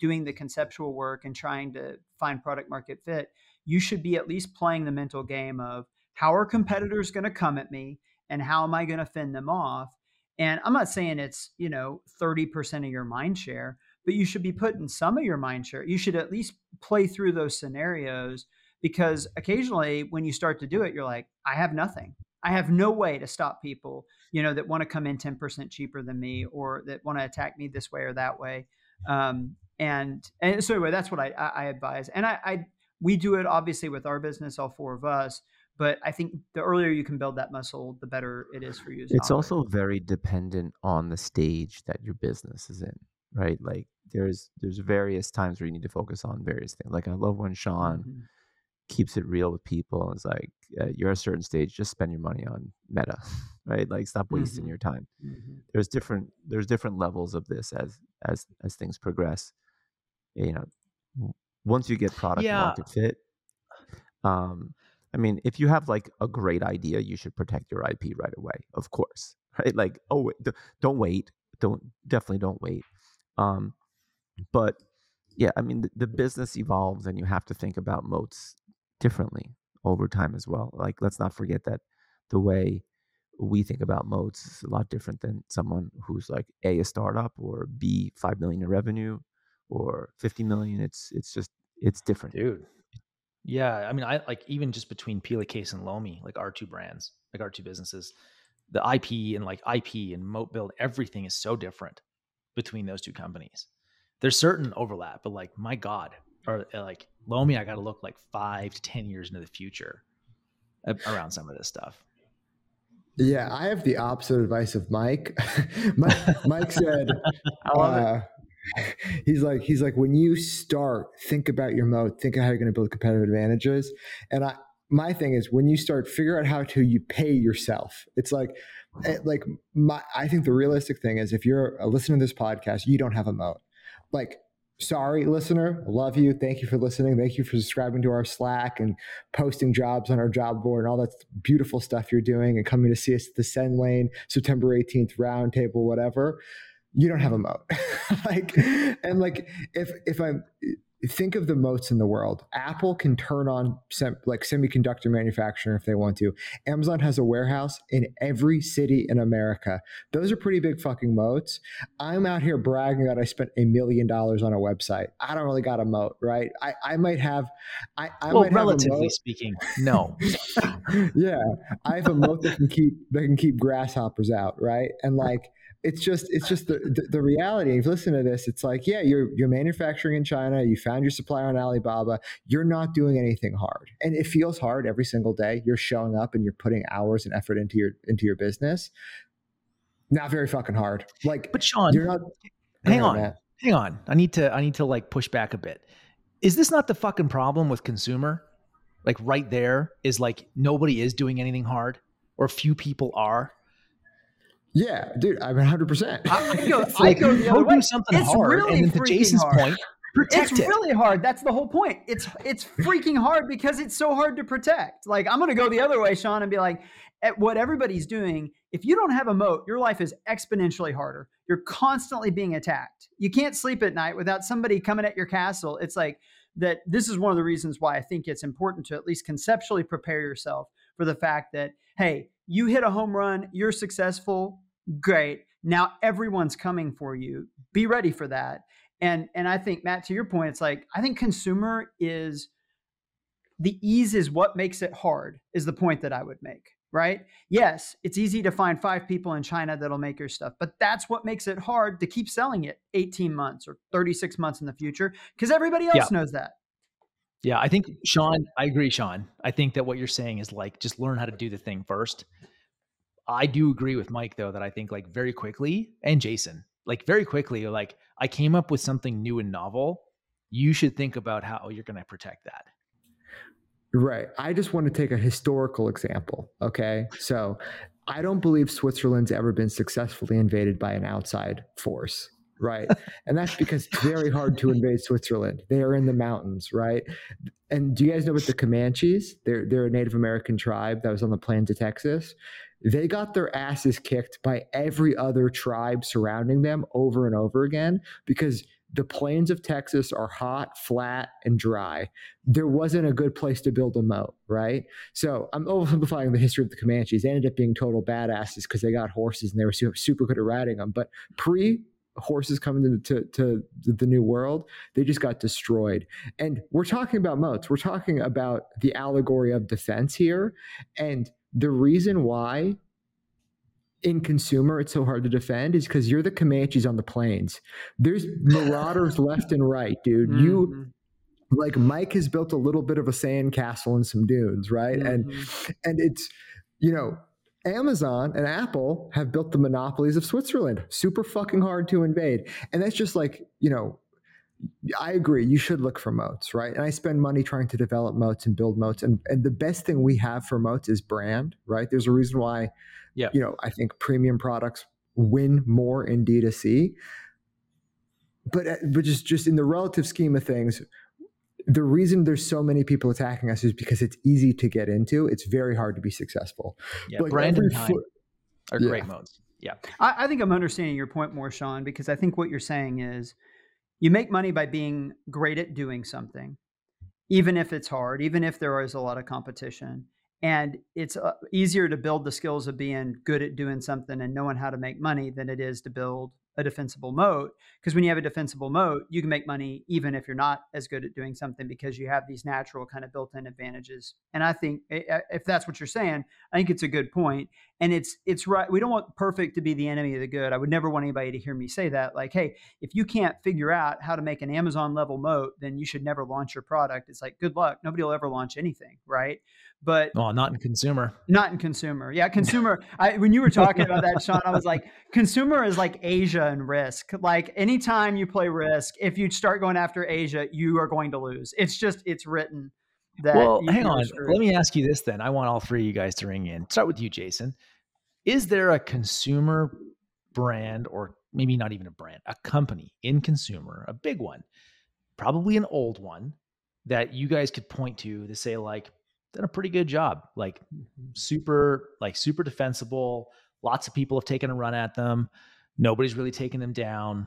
doing the conceptual work and trying to find product market fit, you should be at least playing the mental game of how are competitors going to come at me and how am I going to fend them off? And I'm not saying it's, you know, 30% of your mind share, but you should be putting some of your mind share. You should at least play through those scenarios, because occasionally when you start to do it, you're like, I have nothing. I have no way to stop people, you know, that want to come in 10% cheaper than me or that want to attack me this way or that way. And so anyway, that's what I advise. And we do it obviously with our business, all four of us, but I think the earlier you can build that muscle, the better it is for you. It's also very dependent on the stage that your business is in, right? Like there's various times where you need to focus on various things. Like I love when Sean keeps it real with people. It's like, you're at a certain stage, just spend your money on Meta, right? Like stop wasting your time. There's different levels of this as things progress, you know, once you get product market fit, I mean, if you have like a great idea, you should protect your IP right away, of course, right? Like, oh, don't wait. Definitely don't wait. But yeah, I mean, the business evolves and you have to think about moats differently over time as well. Like, let's not forget that the way we think about moats is a lot different than someone who's like A, a startup, or B, 5 million in revenue, or 50 million. It's different. Dude. Yeah. I mean, I like even just between Pela Case and Lomi, like our two brands, like our two businesses, the IP and like IP and moat build, everything is so different between those two companies. There's certain overlap, but like, my God, or like Lomi, I got to look like 5 to 10 years into the future around some of this stuff. Yeah, I have the opposite advice of Mike. Mike said, he's like, when you start, think about your moat, think of how you're going to build competitive advantages. And my thing is, when you start, figure out how to you pay yourself. It's like I think the realistic thing is, if you're a listener to this podcast, you don't have a moat. Like, sorry, listener, love you. Thank you for listening. Thank you for subscribing to our Slack and posting jobs on our job board and all that beautiful stuff you're doing and coming to see us at the Sendlane, September 18th roundtable, whatever. You don't have a moat. If I'm think of the moats in the world, Apple can turn on semiconductor manufacturing if they want to. Amazon has a warehouse in every city in America. Those are pretty big fucking moats. I'm out here bragging that I spent $1 million on a website. I don't really got a moat, right? I might have. I might relatively have a moat. Speaking, no. Yeah, I have a moat that can keep grasshoppers out, right? And like. It's just the reality. If you listen to this, it's like, yeah, you're manufacturing in China. You found your supplier on Alibaba. You're not doing anything hard, and it feels hard every single day. You're showing up and you're putting hours and effort into your business. Not very fucking hard. Like, but Sean, you're not. Hang on. I need to like push back a bit. Is this not the fucking problem with consumer? Like, right there is like nobody is doing anything hard, or few people are. Yeah, dude, I'm 100%. I go the other way. It's hard, really and freaking Jason's hard. Point, protect it's it. Really hard. That's the whole point. It's freaking hard because it's so hard to protect. Like, I'm going to go the other way, Sean, and be like, at what everybody's doing, if you don't have a moat, your life is exponentially harder. You're constantly being attacked. You can't sleep at night without somebody coming at your castle. It's like that. This is one of the reasons why I think it's important to at least conceptually prepare yourself for the fact that, hey, you hit a home run, you're successful, great. Now everyone's coming for you. Be ready for that. And I think, Matt, to your point, it's like, I think consumer is, the ease is what makes it hard is the point that I would make, right? Yes, it's easy to find 5 people in China that'll make your stuff, but that's what makes it hard to keep selling it 18 months or 36 months in the future, because everybody else knows that. Yeah, I think, Sean, I agree, Sean. I think that what you're saying is like, just learn how to do the thing first. I do agree with Mike, though, that I think like very quickly, and Jason, like very quickly, like I came up with something new and novel. You should think about how you're going to protect that. Right. I just want to take a historical example. Okay. So I don't believe Switzerland's ever been successfully invaded by an outside force. Right. And that's because it's very hard to invade Switzerland. They are in the mountains, right? And do you guys know about the Comanches? They're a Native American tribe that was on the plains of Texas. They got their asses kicked by every other tribe surrounding them over and over again because the plains of Texas are hot, flat, and dry. There wasn't a good place to build a moat, right? So I'm oversimplifying the history of the Comanches. They ended up being total badasses because they got horses and they were super good at riding them. But horses coming into the new world, they just got destroyed. And we're talking about moats. We're talking about the allegory of defense here. And the reason why in consumer it's so hard to defend is because you're the Comanches on the plains. There's marauders left and right, dude. Mm-hmm. Like Mike has built a little bit of a sand castle and some dunes, right? Mm-hmm. And it's, you know, Amazon and Apple have built the monopolies of Switzerland. Super fucking hard to invade. And that's just like, you know, I agree. You should look for moats, right? And I spend money trying to develop moats and build moats. And the best thing we have for moats is brand, right? There's a reason why, you know, I think premium products win more in D2C. But just in the relative scheme of things, the reason there's so many people attacking us is because it's easy to get into. It's very hard to be successful. Yeah, like brand and time are great modes. Yeah. I think I'm understanding your point more, Sean, because I think what you're saying is you make money by being great at doing something, even if it's hard, even if there is a lot of competition. And it's easier to build the skills of being good at doing something and knowing how to make money than it is to build a defensible moat. Because when you have a defensible moat, you can make money even if you're not as good at doing something, because you have these natural kind of built-in advantages. And I think if that's what you're saying, I think it's a good point. And it's right. We don't want perfect to be the enemy of the good. I would never want anybody to hear me say that. Like, hey, if you can't figure out how to make an Amazon level moat, then you should never launch your product. It's like, good luck. Nobody will ever launch anything, right? But well, not in consumer. Not in consumer. Yeah, consumer. When you were talking about that, Sean, I was like, consumer is like Asia and risk. Like anytime you play risk, if you start going after Asia, you are going to lose. It's just, it's written. Well, hang on. Let me ask you this then. I want all three of you guys to ring in. Start with you, Jason. Is there a consumer brand, or maybe not even a brand, a company in consumer, a big one, probably an old one, that you guys could point to say like, done a pretty good job, like super defensible. Lots of people have taken a run at them. Nobody's really taken them down.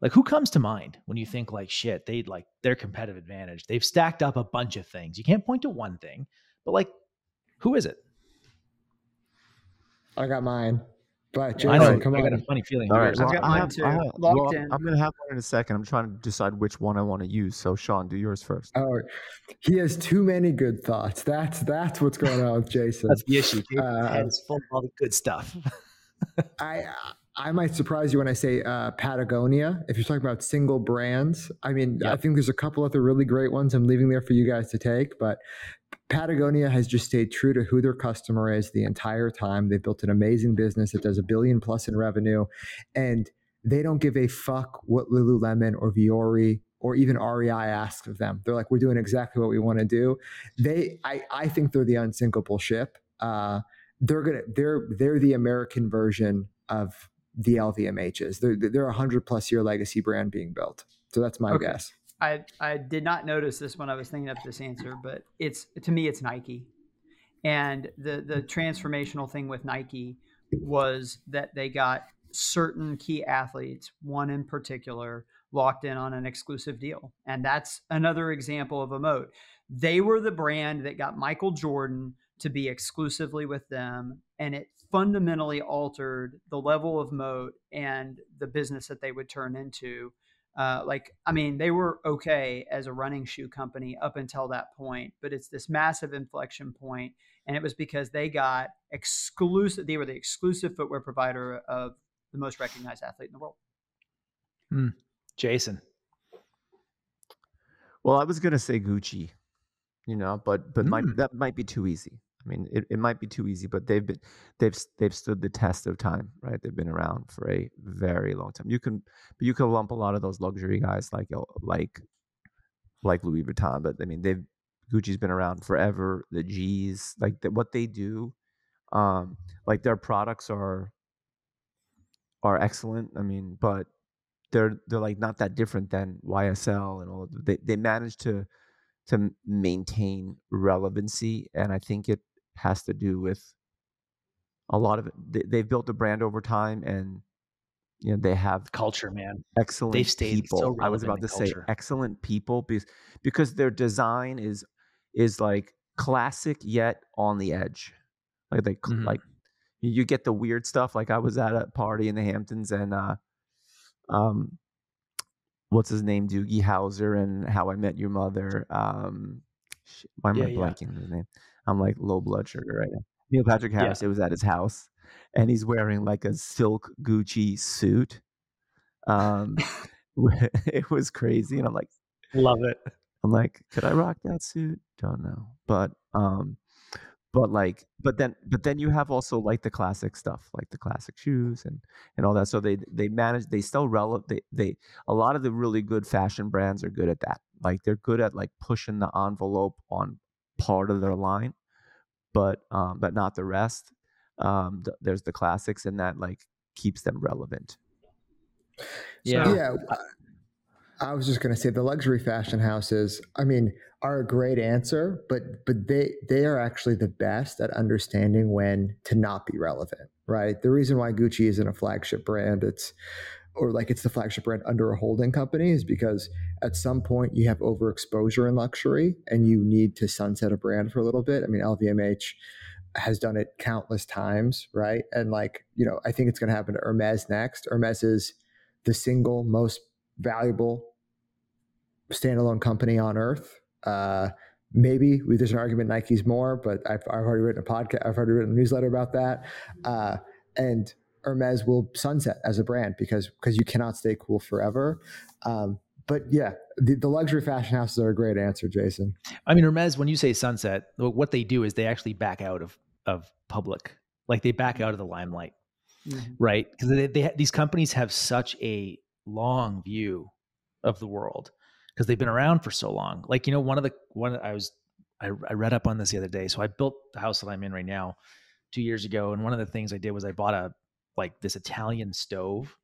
Like, who comes to mind when you think like, shit, they'd like their competitive advantage? They've stacked up a bunch of things. You can't point to one thing, but like, who is it? I got mine. But Jason, I know, come on. I got a funny feeling. All right. I'm going to have one in a second. I'm trying to decide which one I want to use. So Sean, do yours first. Oh, he has too many good thoughts. That's what's going on with Jason. That's the issue. It's full of all the good stuff. I might surprise you when I say Patagonia. If you're talking about single brands, I mean, yep. I think there's a couple other really great ones I'm leaving there for you guys to take, but Patagonia has just stayed true to who their customer is the entire time. They've built an amazing business that does $1 billion+ in revenue, and they don't give a fuck what Lululemon or Viore or even REI asks of them. They're like, we're doing exactly what we want to do. I think they're the unsinkable ship. They're the American version of the LVMHs. They're a 100+ year legacy brand being built. So that's my guess. I did not notice this when I was thinking up this answer, but to me it's Nike. And the transformational thing with Nike was that they got certain key athletes, one in particular, locked in on an exclusive deal. And that's another example of a moat. They were the brand that got Michael Jordan to be exclusively with them, and it fundamentally altered the level of moat and the business that they would turn into. They were okay as a running shoe company up until that point, but it's this massive inflection point, and it was because they got exclusive. They were the exclusive footwear provider of the most recognized athlete in the world. Jason. Well, I was going to say Gucci, but that might be too easy. I mean, it might be too easy, but they've stood the test of time, right? They've been around for a very long time. You can lump a lot of those luxury guys like Louis Vuitton, but I mean, Gucci's been around forever. The G's, what they do, their products are excellent. I mean, but they're like not that different than YSL and all of them. They managed to maintain relevancy, and I think it has to do with a lot of it. They've built a brand over time, and they have culture, man. Excellent. They've stayed people. So I was about to say excellent people because their design is like classic yet on the edge. Like they like you get the weird stuff. Like I was at a party in the Hamptons, and what's his name? Doogie Howser and How I Met Your Mother. Why am I blanking his name? I'm like low blood sugar right now. Neil Patrick Harris. Yeah. It was at his house, and he's wearing like a silk Gucci suit. It was crazy, and I'm like, love it. I'm like, could I rock that suit? Don't know, but then you have also like the classic stuff, like the classic shoes and all that. So they manage, they still relevant. They a lot of the really good fashion brands are good at that. Like they're good at like pushing the envelope on part of their line, but not the rest. There's the classics, and that like keeps them relevant. Yeah. So, yeah. I was just going to say the luxury fashion houses, I mean, are a great answer, but they are actually the best at understanding when to not be relevant, right? The reason why Gucci isn't a flagship brand, it's the flagship brand under a holding company, is because at some point you have overexposure in luxury and you need to sunset a brand for a little bit. I mean, LVMH has done it countless times, right? And I think it's going to happen to Hermès next. Hermès is the single most valuable standalone company on earth. Maybe there's an argument Nike's more, but I've already written a podcast. I've already written a newsletter about that. And Hermès will sunset as a brand because you cannot stay cool forever. But yeah, the luxury fashion houses are a great answer, Jason. I mean, Hermès, when you say sunset, what they do is they actually back out of public, like they back out of the limelight, mm-hmm. right? Because these companies have such a long view of the world because they've been around for so long. Like, I read up on this the other day. So I built the house that I'm in right now 2 years ago. And one of the things I did was I bought this Italian stove.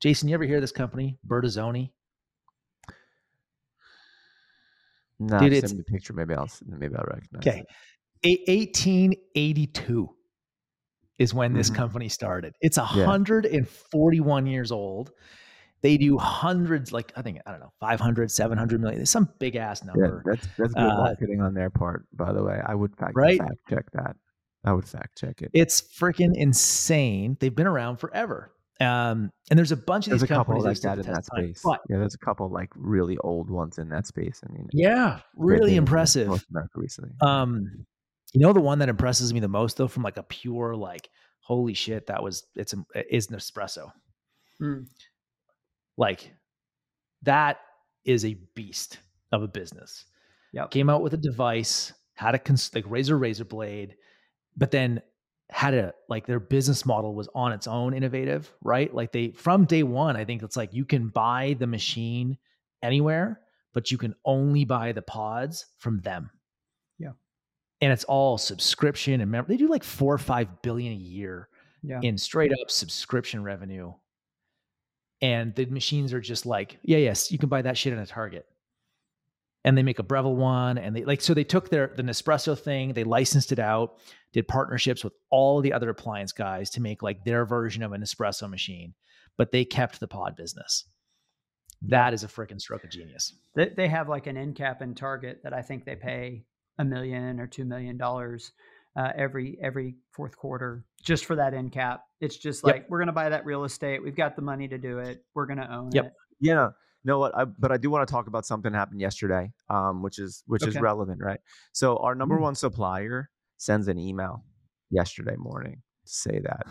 Jason, you ever hear of this company, Bertazzoni? No, dude, send me the picture. Maybe I'll recognize it. Okay. 1882 is when this company started. It's 141 years old. They do hundreds, 500, 700 million. There's some big ass number. Yeah, that's good marketing on their part, by the way. I would fact check that. I would fact check it. It's freaking insane. They've been around forever. And there's a bunch of these companies like that in that space. Yeah, there's a couple really old ones in that space. I mean, yeah, really impressive. North America recently. The one that impresses me the most though, from a pure holy shit, is Nespresso. Mm. That is a beast of a business. Yeah, came out with a device, had a razor blade, but then had their business model was on its own innovative, right? From day one, I think it's you can buy the machine anywhere, but you can only buy the pods from them. Yeah. And it's all subscription and they do 4 or 5 billion a year in straight up subscription revenue. And the machines are just you can buy that shit in a Target. And they make a Breville one, and they took the Nespresso thing, they licensed it out, did partnerships with all the other appliance guys to make their version of an Nespresso machine, but they kept the pod business. That is a freaking stroke of genius. They have an end cap in Target that I think they pay $1 million or $2 million every fourth quarter just for that end cap. It's just we're gonna buy that real estate. We've got the money to do it. We're gonna own it. Yeah. You know what? But I do want to talk about something that happened yesterday, which is relevant, right? So our number one supplier sends an email yesterday morning to say that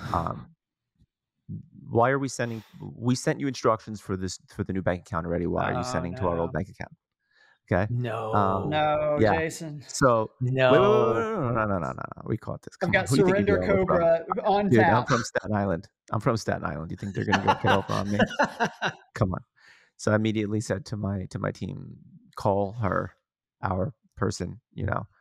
why are we sending? We sent you instructions for the new bank account already. Why are you sending to our old bank account? Okay. No. Jason. So no. We caught this. Come I've got on. Surrender Cobra on tap. I'm from Staten Island. You think they're gonna get over on me? Come on. So I immediately said to my team, call her, our person, and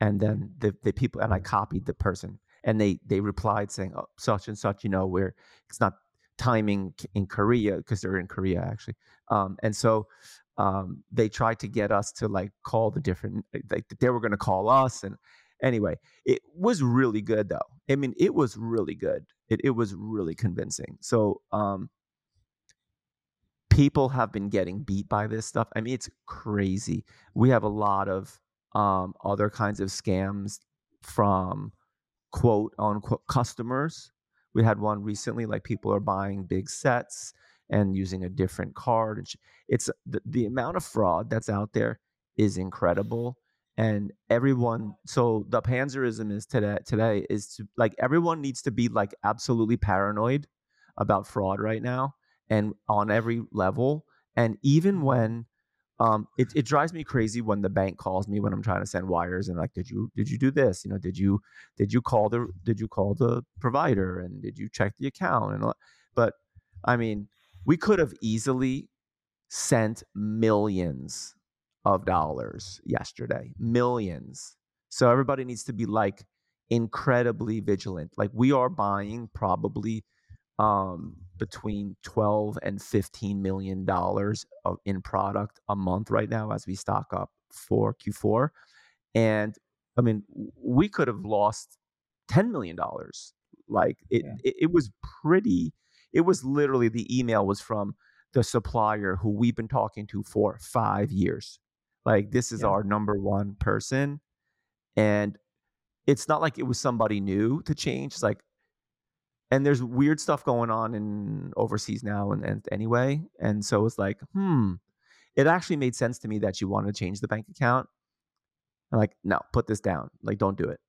then the people, and I copied the person, and they replied saying, oh, such and such, it's not timing in Korea because they're in Korea actually, and so they tried to get us to call the different, they were going to call us, and anyway, it was really good though. I mean, it was really good. It was really convincing. So. People have been getting beat by this stuff. I mean, it's crazy. We have a lot of other kinds of scams from quote unquote customers. We had one recently, people are buying big sets and using a different card. And it's the amount of fraud that's out there is incredible. And everyone, so the panzerism is today is to everyone needs to be absolutely paranoid about fraud right now. And on every level, and even when it drives me crazy when the bank calls me when I'm trying to send wires and did you do this? Did you call the provider, and did you check the account and all? But I mean, we could have easily sent millions of dollars yesterday, millions. So everybody needs to be incredibly vigilant. We are buying probably between $12 and $15 million in product a month right now as we stock up for Q4. And I mean, we could have lost $10 million. Like it was pretty, it was literally, the email was from the supplier who we've been talking to for 5 years. Like, this is our number one person. And it's not like it was somebody new to change. It's like, and there's weird stuff going on in overseas now and anyway. And so it's like, it actually made sense to me that you wanted to change the bank account. I'm like, no, put this down. Like, don't do it.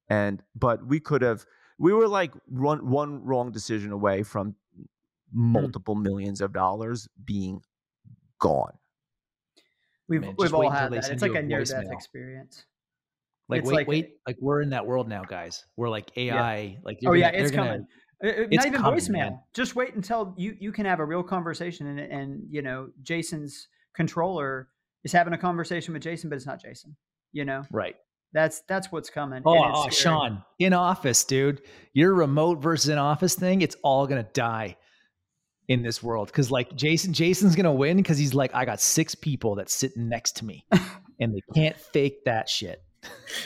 But we could have, we were like one wrong decision away from multiple millions of dollars being gone. We've all had that. It's like a near-death experience. Like we're in that world now, guys. We're like AI. Yeah. Like, it's coming. Not even voicemail. Just wait until you can have a real conversation, and you know, Jason's controller is having a conversation with Jason, but it's not Jason. You know, right? That's what's coming. Oh, Sean, in office, dude. Your remote versus in office thing. It's all gonna die in this world, because like Jason's gonna win, because he's like, I got 6 people that's sitting next to me, and they can't fake that shit.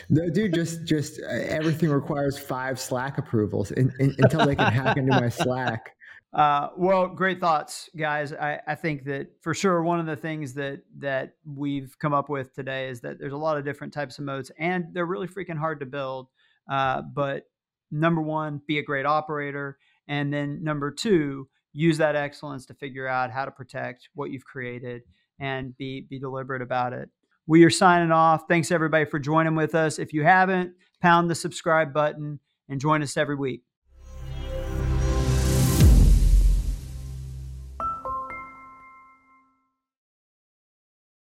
No, dude, just everything requires 5 Slack approvals until they can hack into my Slack. Well, great thoughts, guys. I think that for sure one of the things that we've come up with today is that there's a lot of different types of moats, and they're really freaking hard to build. But number one, be a great operator, and then number two, use that excellence to figure out how to protect what you've created and be deliberate about it. We are signing off. Thanks everybody for joining with us. If you haven't, pound the subscribe button and join us every week.